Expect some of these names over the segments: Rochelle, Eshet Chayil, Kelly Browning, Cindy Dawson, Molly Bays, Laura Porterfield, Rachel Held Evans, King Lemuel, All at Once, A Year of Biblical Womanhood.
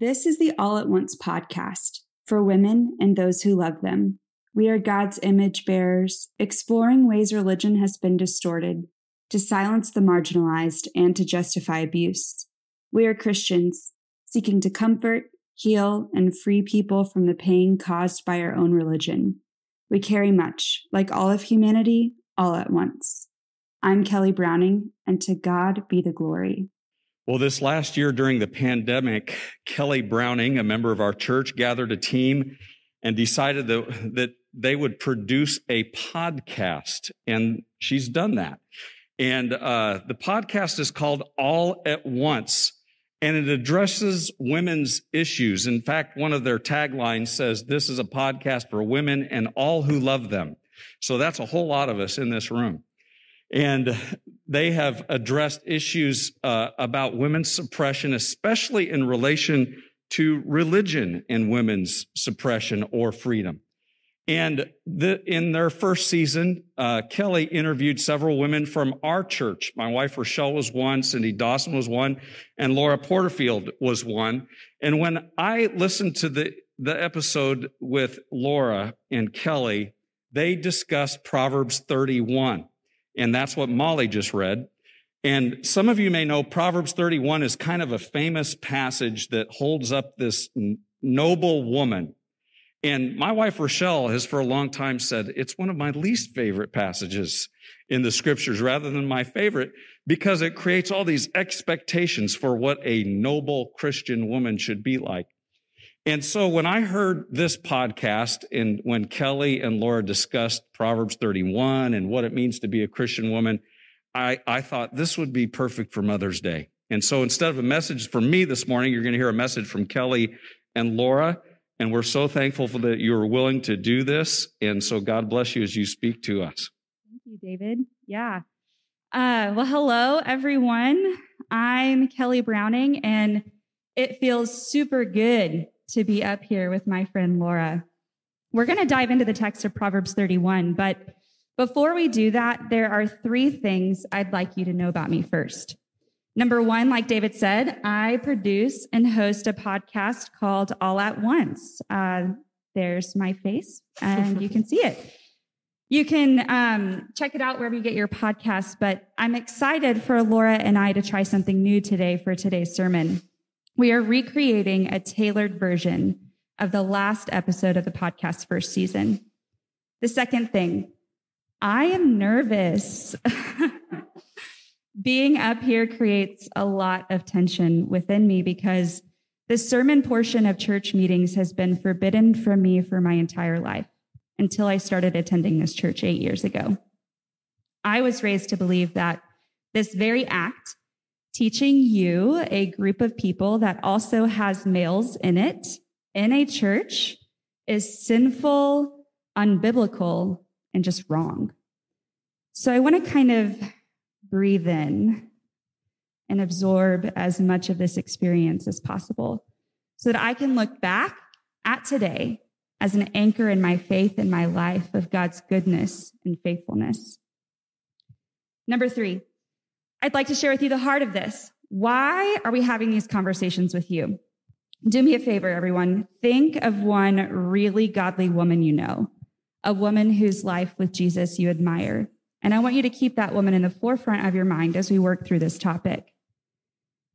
This is the All at Once podcast for women and those who love them. We are God's image bearers, exploring ways religion has been distorted to silence the marginalized and to justify abuse. We are Christians seeking to comfort, heal, and free people from the pain caused by our own religion. We carry much, like all of humanity, all at once. I'm Kelly Browning, and to God be the glory. Well, this last year during the pandemic, Kelly Browning, a member of our church, gathered a team and decided that they would produce a podcast, and she's done that. And the podcast is called All at Once, and it addresses women's issues. In fact, one of their taglines says, "This is a podcast for women and all who love them." So that's a whole lot of us in this room. And they have addressed issues about women's suppression, especially in relation to religion and women's suppression or freedom. And in their first season, Kelly interviewed several women from our church. My wife, Rochelle, was one, Cindy Dawson was one, and Laura Porterfield was one. And when I listened to the episode with Laura and Kelly, they discussed Proverbs 31. And that's what Molly just read. And some of you may know Proverbs 31 is kind of a famous passage that holds up this noble woman. And my wife, Rochelle, has for a long time said, it's one of my least favorite passages in the scriptures rather than my favorite, because it creates all these expectations for what a noble Christian woman should be like. And so when I heard this podcast and when Kelly and Laura discussed Proverbs 31 and what it means to be a Christian woman, I thought this would be perfect for Mother's Day. And so instead of a message from me this morning, you're going to hear a message from Kelly and Laura. And we're so thankful for that you were willing to do this. And so God bless you as you speak to us. Thank you, David. Yeah. Well, hello, everyone. I'm Kelly Browning, and it feels super good to be up here with my friend Laura. We're going to dive into the text of Proverbs 31, but before we do that, there are three things I'd like you to know about me first. Number one, like David said, I produce and host a podcast called All at Once. There's my face, and you can see it. You can check it out wherever you get your podcasts, but I'm excited for Laura and I to try something new today for today's sermon. We are recreating a tailored version of the last episode of the podcast's first season. The second thing, I am nervous. Being up here creates a lot of tension within me because the sermon portion of church meetings has been forbidden from me for my entire life until I started attending this church 8 years ago. I was raised to believe that this very act, teaching you, a group of people that also has males in it, in a church, is sinful, unbiblical, and just wrong. So I want to kind of breathe in and absorb as much of this experience as possible so that I can look back at today as an anchor in my faith and my life of God's goodness and faithfulness. Number three, I'd like to share with you the heart of this. Why are we having these conversations with you? Do me a favor, everyone. Think of one really godly woman you know, a woman whose life with Jesus you admire. And I want you to keep that woman in the forefront of your mind as we work through this topic.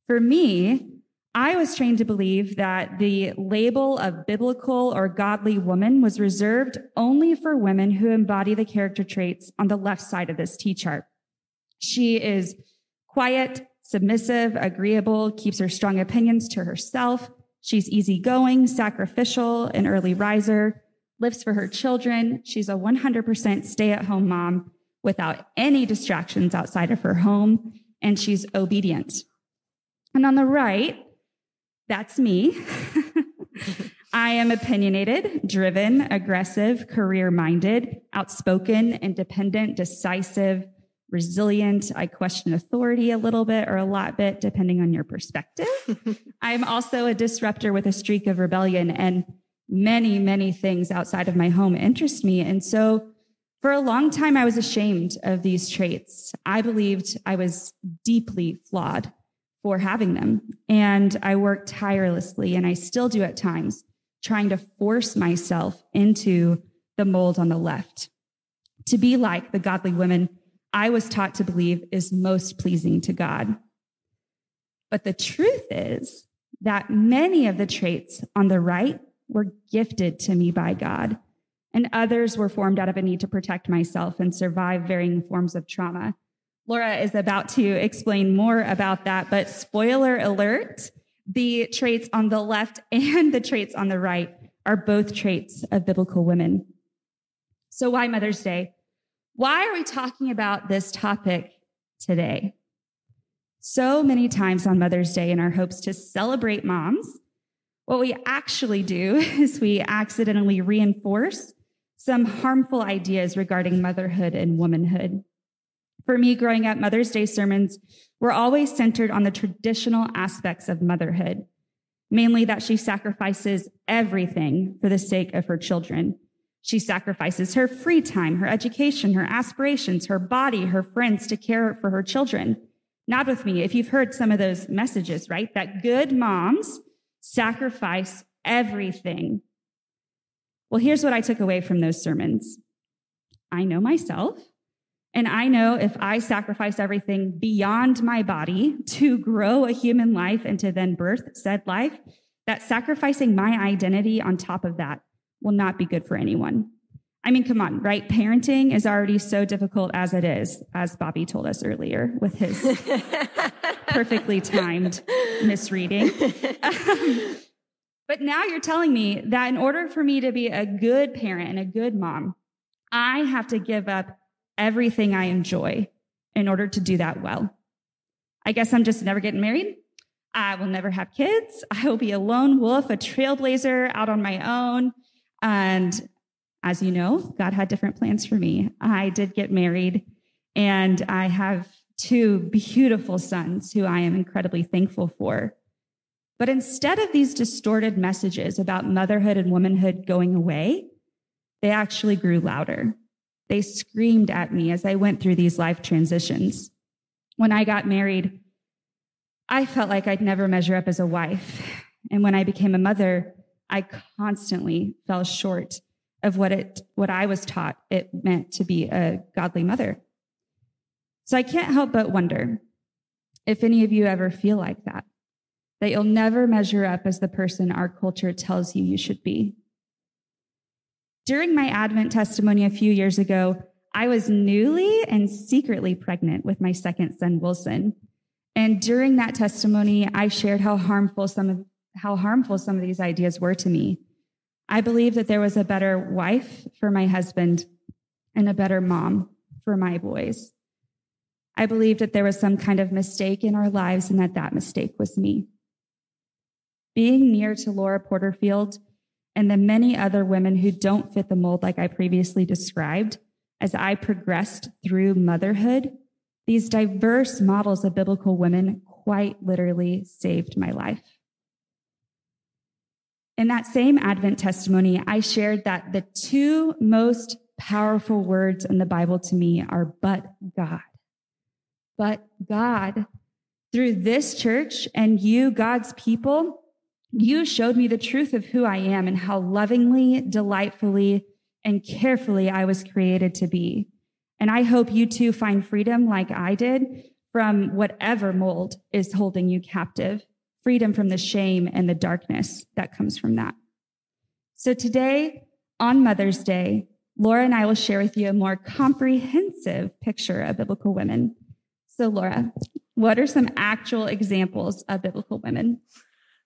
For me, I was trained to believe that the label of biblical or godly woman was reserved only for women who embody the character traits on the left side of this T-chart. She is quiet, submissive, agreeable, keeps her strong opinions to herself. She's easygoing, sacrificial, an early riser, lives for her children. She's a 100% stay-at-home mom without any distractions outside of her home, and she's obedient. And on the right, that's me. I am opinionated, driven, aggressive, career-minded, outspoken, independent, decisive, resilient. I question authority a little bit or a lot bit, depending on your perspective. I'm also a disruptor with a streak of rebellion, and many, many things outside of my home interest me. And so for a long time, I was ashamed of these traits. I believed I was deeply flawed for having them. And I worked tirelessly, and I still do at times, trying to force myself into the mold on the left to be like the godly women I was taught to believe is most pleasing to God. But the truth is that many of the traits on the right were gifted to me by God, and others were formed out of a need to protect myself and survive varying forms of trauma. Laura is about to explain more about that, but spoiler alert, the traits on the left and the traits on the right are both traits of biblical women. So why Mother's Day? Why are we talking about this topic today? So many times on Mother's Day, in our hopes to celebrate moms, what we actually do is we accidentally reinforce some harmful ideas regarding motherhood and womanhood. For me, growing up, Mother's Day sermons were always centered on the traditional aspects of motherhood, mainly that she sacrifices everything for the sake of her children. She sacrifices her free time, her education, her aspirations, her body, her friends to care for her children. Not with me, if you've heard some of those messages, right? That good moms sacrifice everything. Well, here's what I took away from those sermons. I know myself. And I know if I sacrifice everything beyond my body to grow a human life and to then birth said life, that sacrificing my identity on top of that will not be good for anyone. I mean, come on, right? Parenting is already so difficult as it is, as Bobby told us earlier with his perfectly timed misreading. But now you're telling me that in order for me to be a good parent and a good mom, I have to give up everything I enjoy in order to do that well. I guess I'm just never getting married. I will never have kids. I will be a lone wolf, a trailblazer out on my own. And as you know, God had different plans for me. I did get married, and I have two beautiful sons who I am incredibly thankful for. But instead of these distorted messages about motherhood and womanhood going away, they actually grew louder. They screamed at me as I went through these life transitions. When I got married, I felt like I'd never measure up as a wife. And when I became a mother, I constantly fell short of what I was taught it meant to be a godly mother. So I can't help but wonder if any of you ever feel like that you'll never measure up as the person our culture tells you should be. During my Advent testimony a few years ago, I was newly and secretly pregnant with my second son, Wilson. And during that testimony, I shared how harmful some of these ideas were to me. I believe that there was a better wife for my husband and a better mom for my boys. I believed that there was some kind of mistake in our lives and that mistake was me. Being near to Laura Porterfield and the many other women who don't fit the mold like I previously described, as I progressed through motherhood, these diverse models of biblical women quite literally saved my life. In that same Advent testimony, I shared that the two most powerful words in the Bible to me are, but God. But God, through this church and you, God's people, you showed me the truth of who I am and how lovingly, delightfully, and carefully I was created to be. And I hope you too find freedom like I did from whatever mold is holding you captive, freedom from the shame and the darkness that comes from that. So today, on Mother's Day, Laura and I will share with you a more comprehensive picture of biblical women. So Laura, what are some actual examples of biblical women?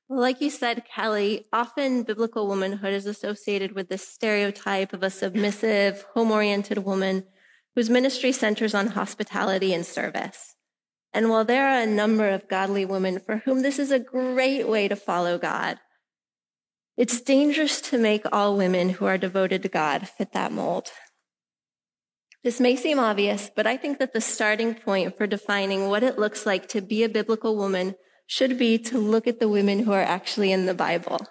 Well, like you said, Kelly, often biblical womanhood is associated with this stereotype of a submissive, home-oriented woman whose ministry centers on hospitality and service. And while there are a number of godly women for whom this is a great way to follow God, it's dangerous to make all women who are devoted to God fit that mold. This may seem obvious, but I think that the starting point for defining what it looks like to be a biblical woman should be to look at the women who are actually in the Bible,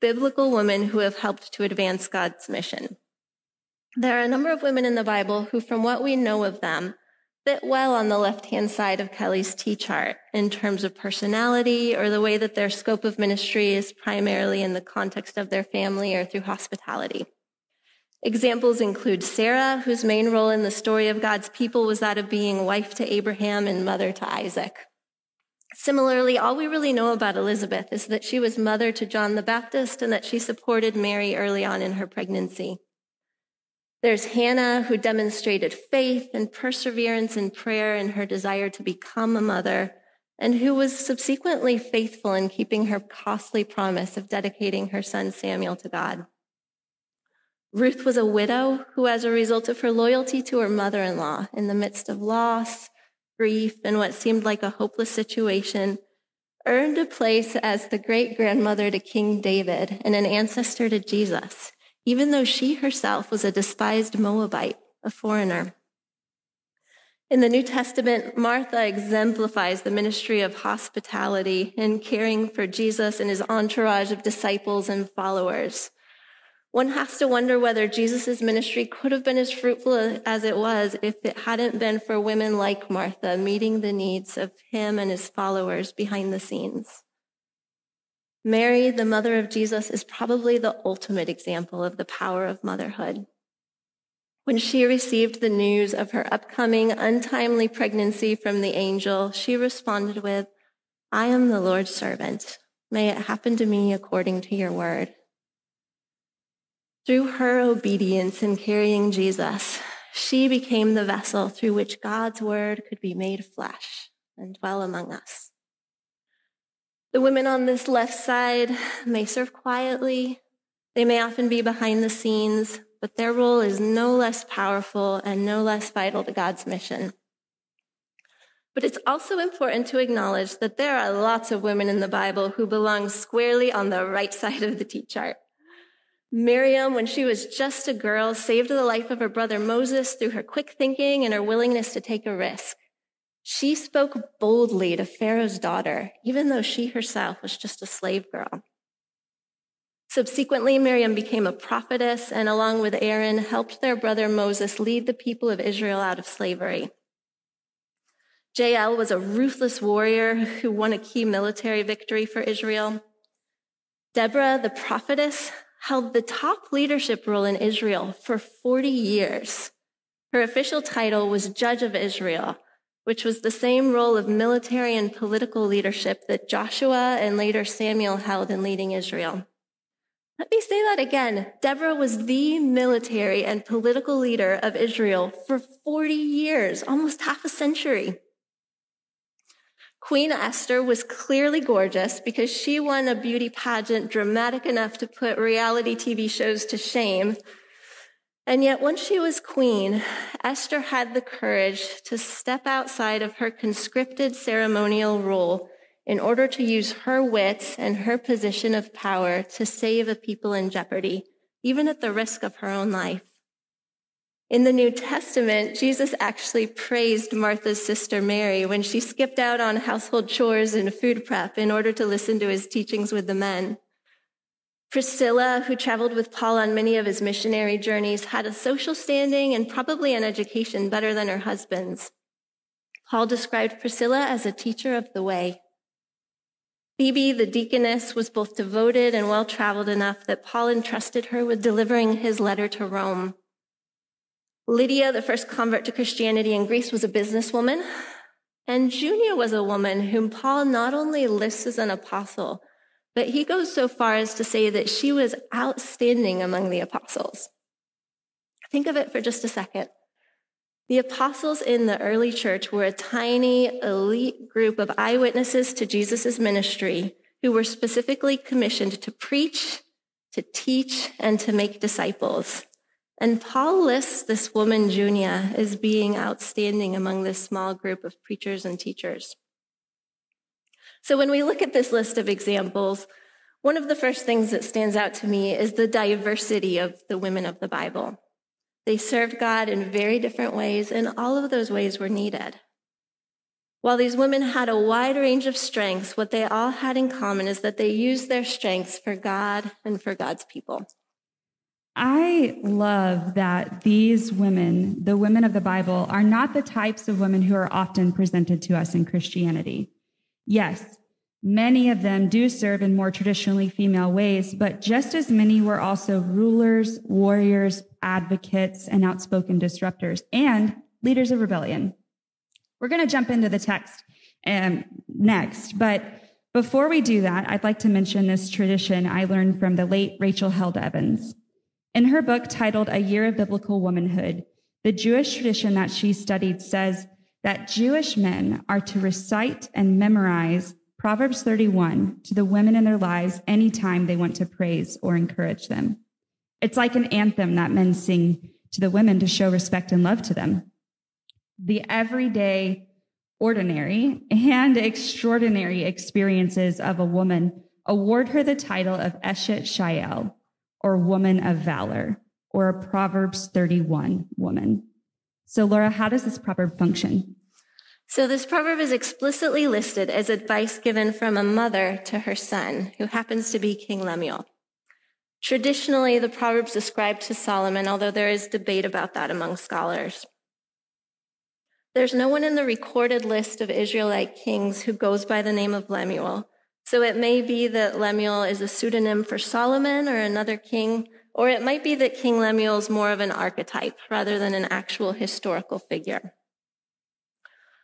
biblical women who have helped to advance God's mission. There are a number of women in the Bible who, from what we know of them, fit well on the left-hand side of Kelly's T-chart in terms of personality or the way that their scope of ministry is primarily in the context of their family or through hospitality. Examples include Sarah, whose main role in the story of God's people was that of being wife to Abraham and mother to Isaac. Similarly, all we really know about Elizabeth is that she was mother to John the Baptist and that she supported Mary early on in her pregnancy. There's Hannah, who demonstrated faith and perseverance in prayer in her desire to become a mother, and who was subsequently faithful in keeping her costly promise of dedicating her son Samuel to God. Ruth was a widow who, as a result of her loyalty to her mother-in-law, in the midst of loss, grief, and what seemed like a hopeless situation, earned a place as the great-grandmother to King David and an ancestor to Jesus, even though she herself was a despised Moabite, a foreigner. In the New Testament, Martha exemplifies the ministry of hospitality and caring for Jesus and his entourage of disciples and followers. One has to wonder whether Jesus' ministry could have been as fruitful as it was if it hadn't been for women like Martha meeting the needs of him and his followers behind the scenes. Mary, the mother of Jesus, is probably the ultimate example of the power of motherhood. When she received the news of her upcoming untimely pregnancy from the angel, she responded with, "I am the Lord's servant. May it happen to me according to your word." Through her obedience in carrying Jesus, she became the vessel through which God's word could be made flesh and dwell among us. The women on this left side may serve quietly. They may often be behind the scenes, but their role is no less powerful and no less vital to God's mission. But it's also important to acknowledge that there are lots of women in the Bible who belong squarely on the right side of the T-chart. Miriam, when she was just a girl, saved the life of her brother Moses through her quick thinking and her willingness to take a risk. She spoke boldly to Pharaoh's daughter, even though she herself was just a slave girl. Subsequently, Miriam became a prophetess and, along with Aaron, helped their brother Moses lead the people of Israel out of slavery. Jael was a ruthless warrior who won a key military victory for Israel. Deborah, the prophetess, held the top leadership role in Israel for 40 years. Her official title was Judge of Israel, which was the same role of military and political leadership that Joshua and later Samuel held in leading Israel. Let me say that again. Deborah was the military and political leader of Israel for 40 years, almost half a century. Queen Esther was clearly gorgeous because she won a beauty pageant dramatic enough to put reality TV shows to shame. And yet, once she was queen, Esther had the courage to step outside of her conscripted ceremonial role in order to use her wits and her position of power to save a people in jeopardy, even at the risk of her own life. In the New Testament, Jesus actually praised Martha's sister Mary when she skipped out on household chores and food prep in order to listen to his teachings with the men. Priscilla, who traveled with Paul on many of his missionary journeys, had a social standing and probably an education better than her husband's. Paul described Priscilla as a teacher of the way. Phoebe, the deaconess, was both devoted and well-traveled enough that Paul entrusted her with delivering his letter to Rome. Lydia, the first convert to Christianity in Greece, was a businesswoman. And Junia was a woman whom Paul not only lists as an apostle, but he goes so far as to say that she was outstanding among the apostles. Think of it for just a second. The apostles in the early church were a tiny, elite group of eyewitnesses to Jesus' ministry who were specifically commissioned to preach, to teach, and to make disciples. And Paul lists this woman, Junia, as being outstanding among this small group of preachers and teachers. So when we look at this list of examples, one of the first things that stands out to me is the diversity of the women of the Bible. They served God in very different ways, and all of those ways were needed. While these women had a wide range of strengths, what they all had in common is that they used their strengths for God and for God's people. I love that these women, the women of the Bible, are not the types of women who are often presented to us in Christianity. Yes, many of them do serve in more traditionally female ways, but just as many were also rulers, warriors, advocates, and outspoken disruptors, and leaders of rebellion. We're going to jump into the text next, but before we do that, I'd like to mention this tradition I learned from the late Rachel Held Evans. In her book titled A Year of Biblical Womanhood, the Jewish tradition that she studied says that Jewish men are to recite and memorize Proverbs 31 to the women in their lives anytime they want to praise or encourage them. It's like an anthem that men sing to the women to show respect and love to them. The everyday, ordinary, and extraordinary experiences of a woman award her the title of Eshet Chayil, or woman of valor, or a Proverbs 31 woman. So Laura, how does this proverb function? So this proverb is explicitly listed as advice given from a mother to her son, who happens to be King Lemuel. Traditionally, the Proverbs ascribe to Solomon, although there is debate about that among scholars. There's no one in the recorded list of Israelite kings who goes by the name of Lemuel. So it may be that Lemuel is a pseudonym for Solomon or another king, or it might be that King Lemuel is more of an archetype rather than an actual historical figure.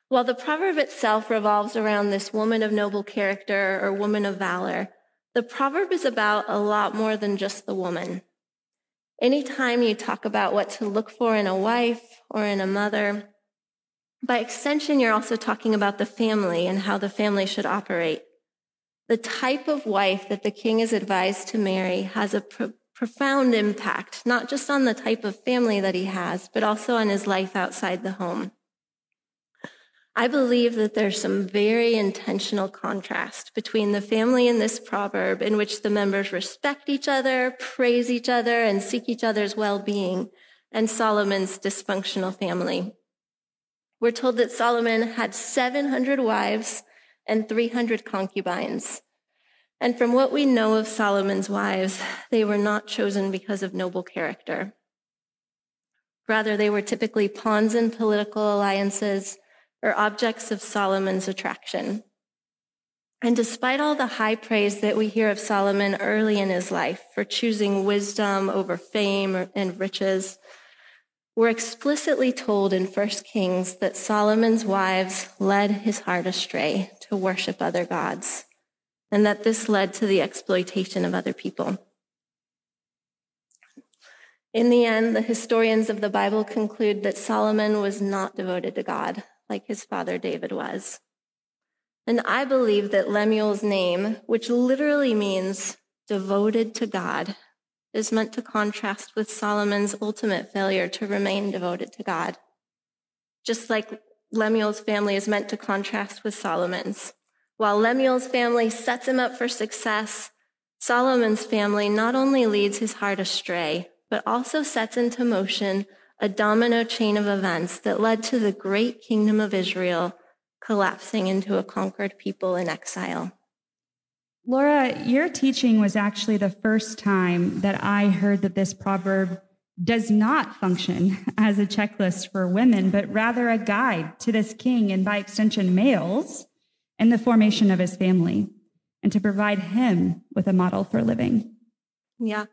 While the proverb itself revolves around this woman of noble character or woman of valor, the proverb is about a lot more than just the woman. Anytime you talk about what to look for in a wife or in a mother, by extension, you're also talking about the family and how the family should operate. The type of wife that the king is advised to marry has a profound impact, not just on the type of family that he has, but also on his life outside the home. I believe that there's some very intentional contrast between the family in this proverb, in which the members respect each other, praise each other, and seek each other's well-being, and Solomon's dysfunctional family. We're told that Solomon had 700 wives and 300 concubines. And from what we know of Solomon's wives, they were not chosen because of noble character. Rather, they were typically pawns in political alliances or objects of Solomon's attraction. And despite all the high praise that we hear of Solomon early in his life for choosing wisdom over fame and riches, we're explicitly told in 1 Kings that Solomon's wives led his heart astray to worship other gods, and that this led to the exploitation of other people. In the end, the historians of the Bible conclude that Solomon was not devoted to God like his father David was. And I believe that Lemuel's name, which literally means devoted to God, is meant to contrast with Solomon's ultimate failure to remain devoted to God. Just like Lemuel's family is meant to contrast with Solomon's. While Lemuel's family sets him up for success, Solomon's family not only leads his heart astray, but also sets into motion a domino chain of events that led to the great kingdom of Israel collapsing into a conquered people in exile. Laura, your teaching was actually the first time that I heard that this proverb does not function as a checklist for women, but rather a guide to this king and, by extension, males in the formation of his family, and to provide him with a model for living. Yeah.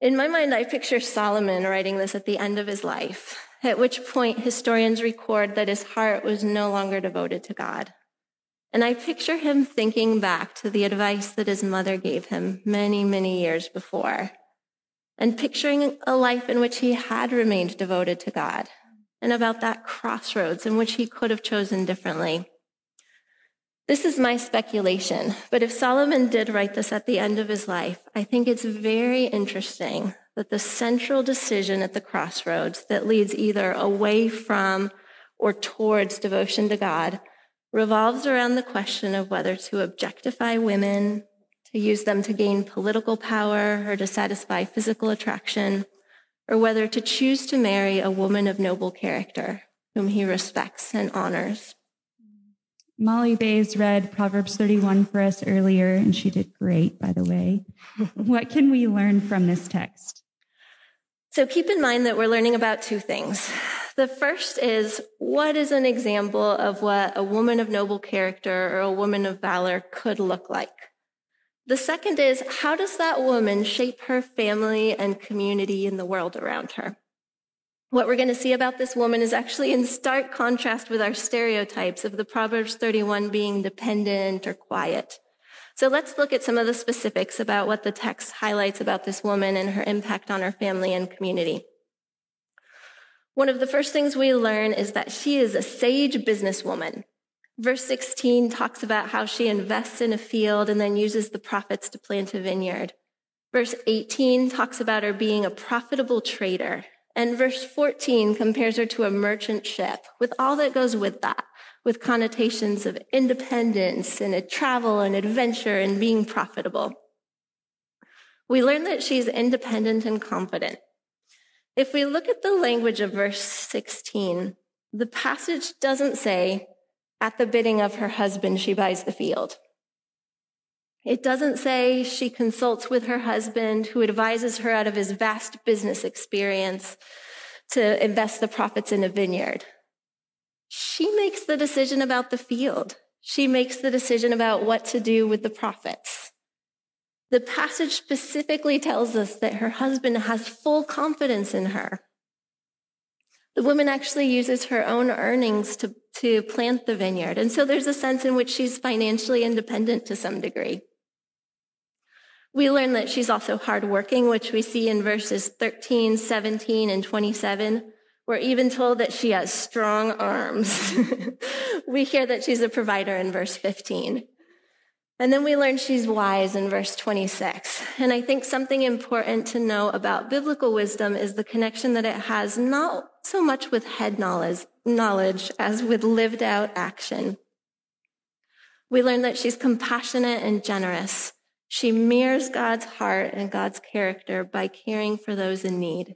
In my mind, I picture Solomon writing this at the end of his life, at which point historians record that his heart was no longer devoted to God. And I picture him thinking back to the advice that his mother gave him many, many years before, and picturing a life in which he had remained devoted to God, and about that crossroads in which he could have chosen differently. This is my speculation, but if Solomon did write this at the end of his life, I think it's very interesting that the central decision at the crossroads that leads either away from or towards devotion to God revolves around the question of whether to objectify women, to use them to gain political power or to satisfy physical attraction, or whether to choose to marry a woman of noble character whom he respects and honors. Molly Bays read Proverbs 31 for us earlier, and she did great, by the way. What can we learn from this text? So keep in mind that we're learning about two things. The first is, what is an example of what a woman of noble character or a woman of valor could look like? The second is, how does that woman shape her family and community and the world around her? What we're going to see about this woman is actually in stark contrast with our stereotypes of the Proverbs 31 being dependent or quiet. So let's look at some of the specifics about what the text highlights about this woman and her impact on her family and community. One of the first things we learn is that she is a sage businesswoman. Verse 16 talks about how she invests in a field and then uses the profits to plant a vineyard. Verse 18 talks about her being a profitable trader. And verse 14 compares her to a merchant ship with all that goes with that, with connotations of independence and travel and adventure and being profitable. We learn that she's independent and confident. If we look at the language of verse 16, the passage doesn't say, at the bidding of her husband, she buys the field. It doesn't say she consults with her husband, who advises her out of his vast business experience to invest the profits in a vineyard. She makes the decision about the field. She makes the decision about what to do with the profits. The passage specifically tells us that her husband has full confidence in her. The woman actually uses her own earnings to plant the vineyard. And so there's a sense in which she's financially independent to some degree. We learn that she's also hardworking, which we see in verses 13, 17, and 27. We're even told that she has strong arms. We hear that she's a provider in verse 15. And then we learn she's wise in verse 26. And I think something important to know about biblical wisdom is the connection that it has not so much with head knowledge as with lived out action. We learn that she's compassionate and generous. She mirrors God's heart and God's character by caring for those in need.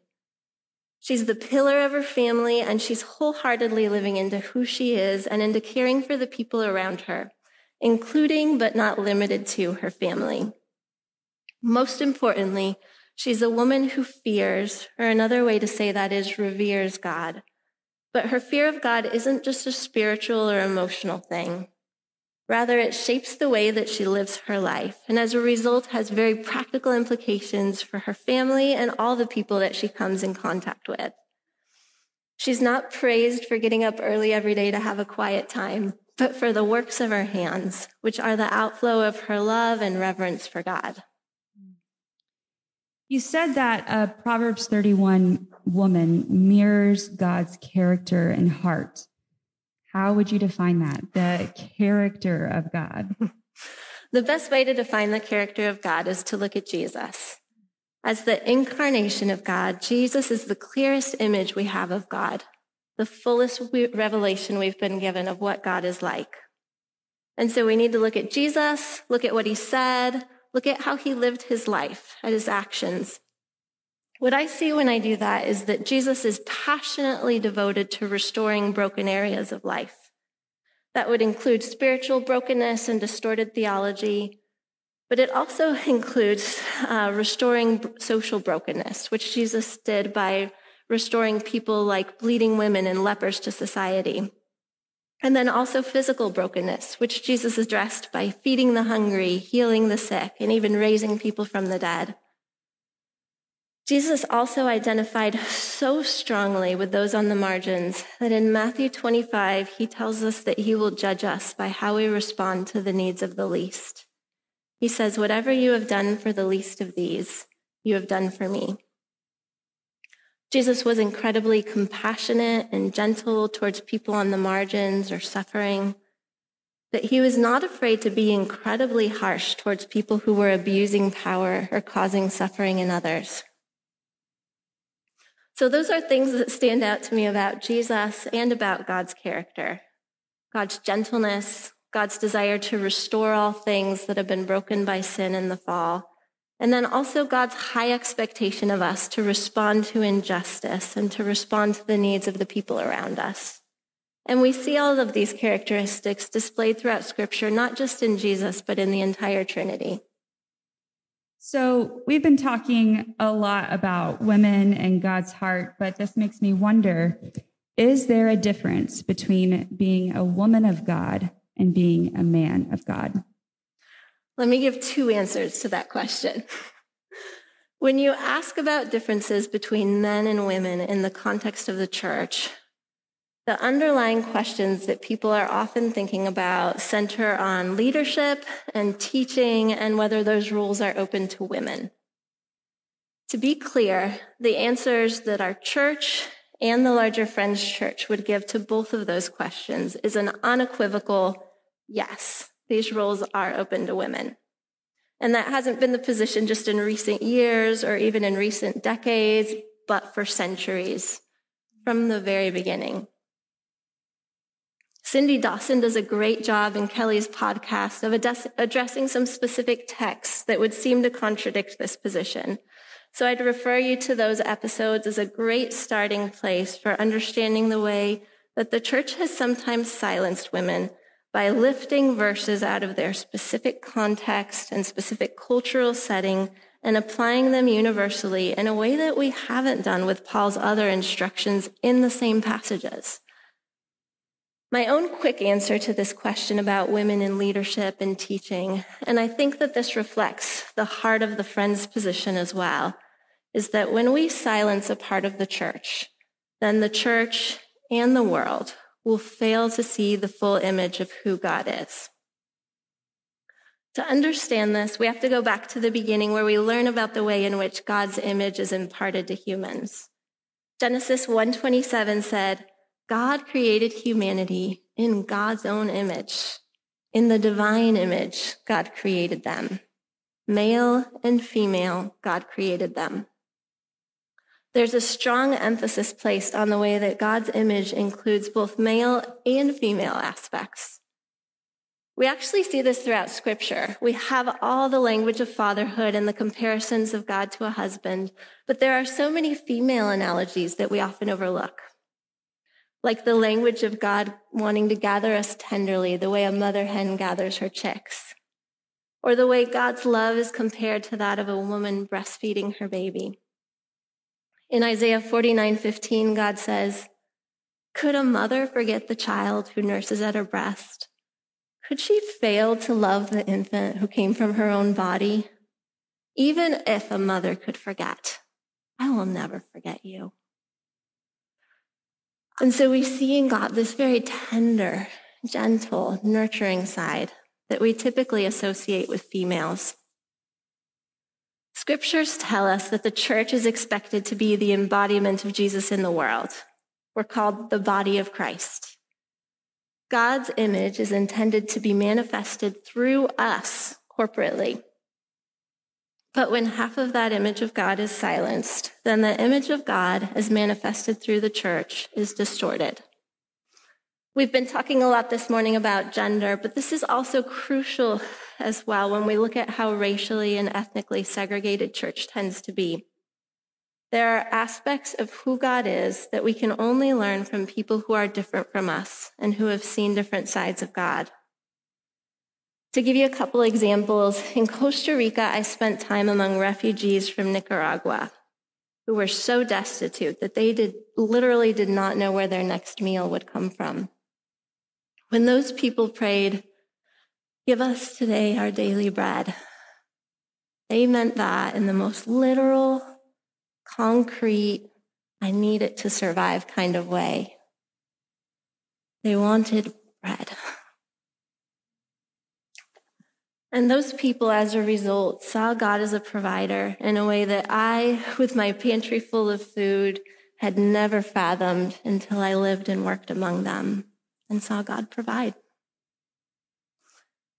She's the pillar of her family, and she's wholeheartedly living into who she is and into caring for the people around her, including but not limited to her family. Most importantly, she's a woman who fears, or another way to say that is reveres God. But her fear of God isn't just a spiritual or emotional thing. Rather, it shapes the way that she lives her life, and as a result has very practical implications for her family and all the people that she comes in contact with. She's not praised for getting up early every day to have a quiet time, but for the works of her hands, which are the outflow of her love and reverence for God. You said that a Proverbs 31 woman mirrors God's character and heart. How would you define that? The character of God. The best way to define the character of God is to look at Jesus. As the incarnation of God, Jesus is the clearest image we have of God, the fullest revelation we've been given of what God is like. And so we need to look at Jesus, look at what he said, look at how he lived his life, at his actions. What I see when I do that is that Jesus is passionately devoted to restoring broken areas of life. That would include spiritual brokenness and distorted theology, but it also includes restoring social brokenness, which Jesus did by restoring people like bleeding women and lepers to society. And then also physical brokenness, which Jesus addressed by feeding the hungry, healing the sick, and even raising people from the dead. Jesus also identified so strongly with those on the margins that in Matthew 25, he tells us that he will judge us by how we respond to the needs of the least. He says, "Whatever you have done for the least of these, you have done for me." Jesus was incredibly compassionate and gentle towards people on the margins or suffering, that he was not afraid to be incredibly harsh towards people who were abusing power or causing suffering in others. So those are things that stand out to me about Jesus and about God's character, God's gentleness, God's desire to restore all things that have been broken by sin and the fall, and then also God's high expectation of us to respond to injustice and to respond to the needs of the people around us. And we see all of these characteristics displayed throughout Scripture, not just in Jesus, but in the entire Trinity. So we've been talking a lot about women and God's heart, but this makes me wonder, is there a difference between being a woman of God and being a man of God? Let me give two answers to that question. When you ask about differences between men and women in the context of the church, the underlying questions that people are often thinking about center on leadership and teaching and whether those roles are open to women. To be clear, the answers that our church and the larger Friends Church would give to both of those questions is an unequivocal yes, these roles are open to women. And that hasn't been the position just in recent years or even in recent decades, but for centuries, from the very beginning. Cindy Dawson does a great job in Kelly's podcast of addressing some specific texts that would seem to contradict this position. So I'd refer you to those episodes as a great starting place for understanding the way that the church has sometimes silenced women by lifting verses out of their specific context and specific cultural setting and applying them universally in a way that we haven't done with Paul's other instructions in the same passages. My own quick answer to this question about women in leadership and teaching, and I think that this reflects the heart of the Friends position as well, is that when we silence a part of the church, then the church and the world will fail to see the full image of who God is. To understand this, we have to go back to the beginning where we learn about the way in which God's image is imparted to humans. Genesis 1:27 said, God created humanity in God's own image. In the divine image, God created them. Male and female, God created them. There's a strong emphasis placed on the way that God's image includes both male and female aspects. We actually see this throughout Scripture. We have all the language of fatherhood and the comparisons of God to a husband, but there are so many female analogies that we often overlook. Like the language of God wanting to gather us tenderly, the way a mother hen gathers her chicks. Or the way God's love is compared to that of a woman breastfeeding her baby. In Isaiah 49:15, God says, "Could a mother forget the child who nurses at her breast? Could she fail to love the infant who came from her own body? Even if a mother could forget, I will never forget you." And so we see in God this very tender, gentle, nurturing side that we typically associate with females. Scriptures tell us that the church is expected to be the embodiment of Jesus in the world. We're called the body of Christ. God's image is intended to be manifested through us corporately. But when half of that image of God is silenced, then the image of God as manifested through the church is distorted. We've been talking a lot this morning about gender, but this is also crucial as well when we look at how racially and ethnically segregated church tends to be. There are aspects of who God is that we can only learn from people who are different from us and who have seen different sides of God. To give you a couple examples, in Costa Rica, I spent time among refugees from Nicaragua who were so destitute that they literally did not know where their next meal would come from. When those people prayed, "Give us today our daily bread," they meant that in the most literal, concrete, I need it to survive kind of way. They wanted bread. And those people, as a result, saw God as a provider in a way that I, with my pantry full of food, had never fathomed until I lived and worked among them and saw God provide.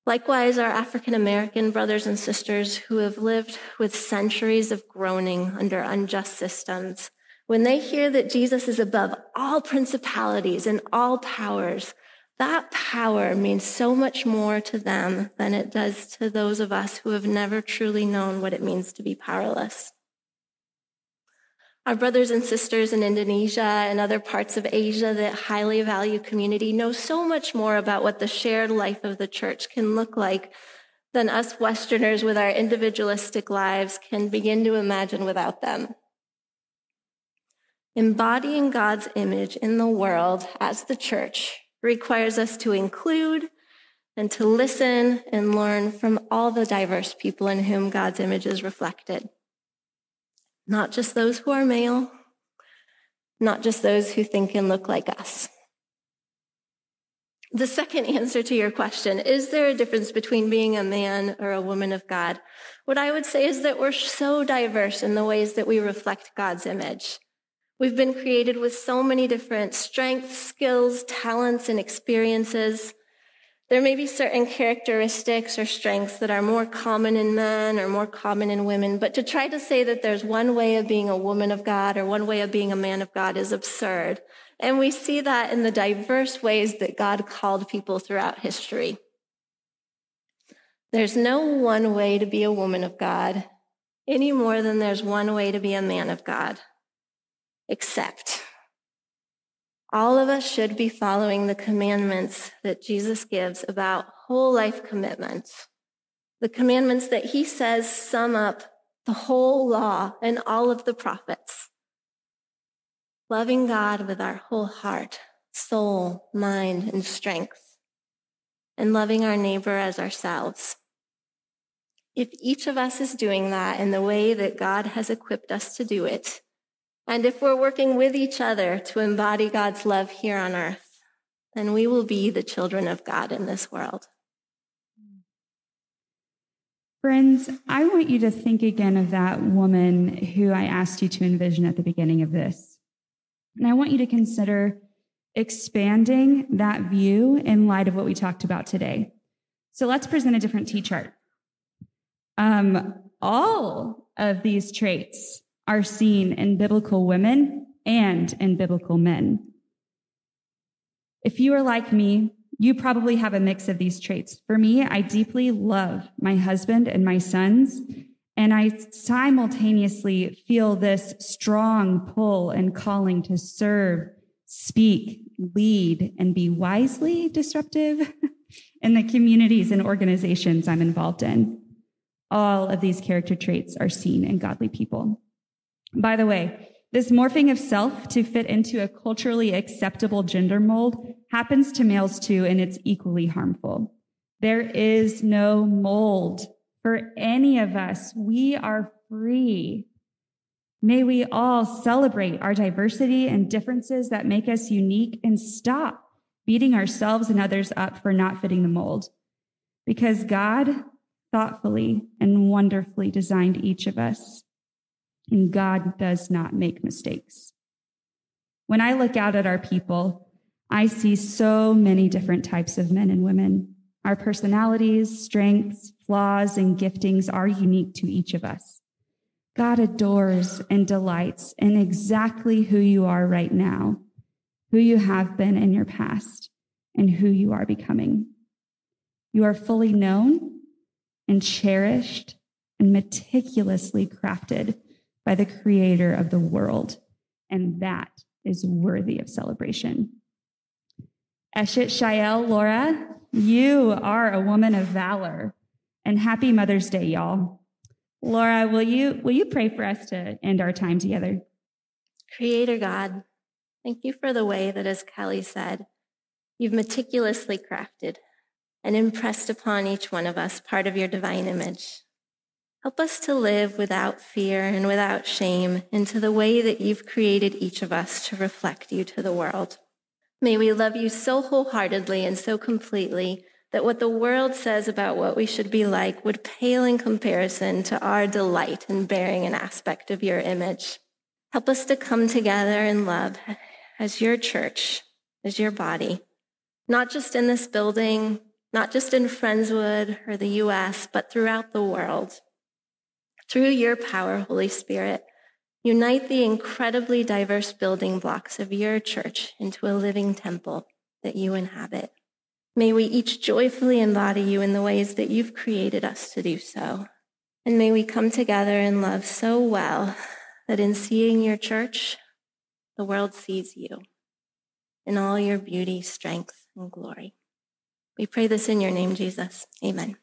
Likewise, our African American brothers and sisters who have lived with centuries of groaning under unjust systems, when they hear that Jesus is above all principalities and all powers, that power means so much more to them than it does to those of us who have never truly known what it means to be powerless. Our brothers and sisters in Indonesia and other parts of Asia that highly value community know so much more about what the shared life of the church can look like than us Westerners with our individualistic lives can begin to imagine without them. Embodying God's image in the world as the church requires us to include and to listen and learn from all the diverse people in whom God's image is reflected. Not just those who are male, not just those who think and look like us. The second answer to your question, is there a difference between being a man or a woman of God? What I would say is that we're so diverse in the ways that we reflect God's image. We've been created with so many different strengths, skills, talents, and experiences. There may be certain characteristics or strengths that are more common in men or more common in women, but to try to say that there's one way of being a woman of God or one way of being a man of God is absurd. And we see that in the diverse ways that God called people throughout history. There's no one way to be a woman of God any more than there's one way to be a man of God. Except all of us should be following the commandments that Jesus gives about whole life commitment, the commandments that he says sum up the whole law and all of the prophets. Loving God with our whole heart, soul, mind, and strength, and loving our neighbor as ourselves. If each of us is doing that in the way that God has equipped us to do it, and if we're working with each other to embody God's love here on earth, then we will be the children of God in this world. Friends, I want you to think again of that woman who I asked you to envision at the beginning of this. And I want you to consider expanding that view in light of what we talked about today. So let's present a different T-chart. All of these traits are seen in biblical women and in biblical men. If you are like me, you probably have a mix of these traits. For me, I deeply love my husband and my sons, and I simultaneously feel this strong pull and calling to serve, speak, lead, and be wisely disruptive in the communities and organizations I'm involved in. All of these character traits are seen in godly people. By the way, this morphing of self to fit into a culturally acceptable gender mold happens to males too, and it's equally harmful. There is no mold for any of us. We are free. May we all celebrate our diversity and differences that make us unique and stop beating ourselves and others up for not fitting the mold. Because God thoughtfully and wonderfully designed each of us. And God does not make mistakes. When I look out at our people, I see so many different types of men and women. Our personalities, strengths, flaws, and giftings are unique to each of us. God adores and delights in exactly who you are right now, who you have been in your past, and who you are becoming. You are fully known and cherished and meticulously crafted by the creator of the world, and that is worthy of celebration. Eshet Chayil, Laura, you are a woman of valor, and happy Mother's Day, y'all. Laura, will you pray for us to end our time together? Creator God, thank you for the way that, as Kelly said, you've meticulously crafted and impressed upon each one of us part of your divine image. Help us to live without fear and without shame into the way that you've created each of us to reflect you to the world. May we love you so wholeheartedly and so completely that what the world says about what we should be like would pale in comparison to our delight in bearing an aspect of your image. Help us to come together in love as your church, as your body, not just in this building, not just in Friendswood or the U.S., but throughout the world. Through your power, Holy Spirit, unite the incredibly diverse building blocks of your church into a living temple that you inhabit. May we each joyfully embody you in the ways that you've created us to do so. And may we come together in love so well that in seeing your church, the world sees you in all your beauty, strength, and glory. We pray this in your name, Jesus. Amen.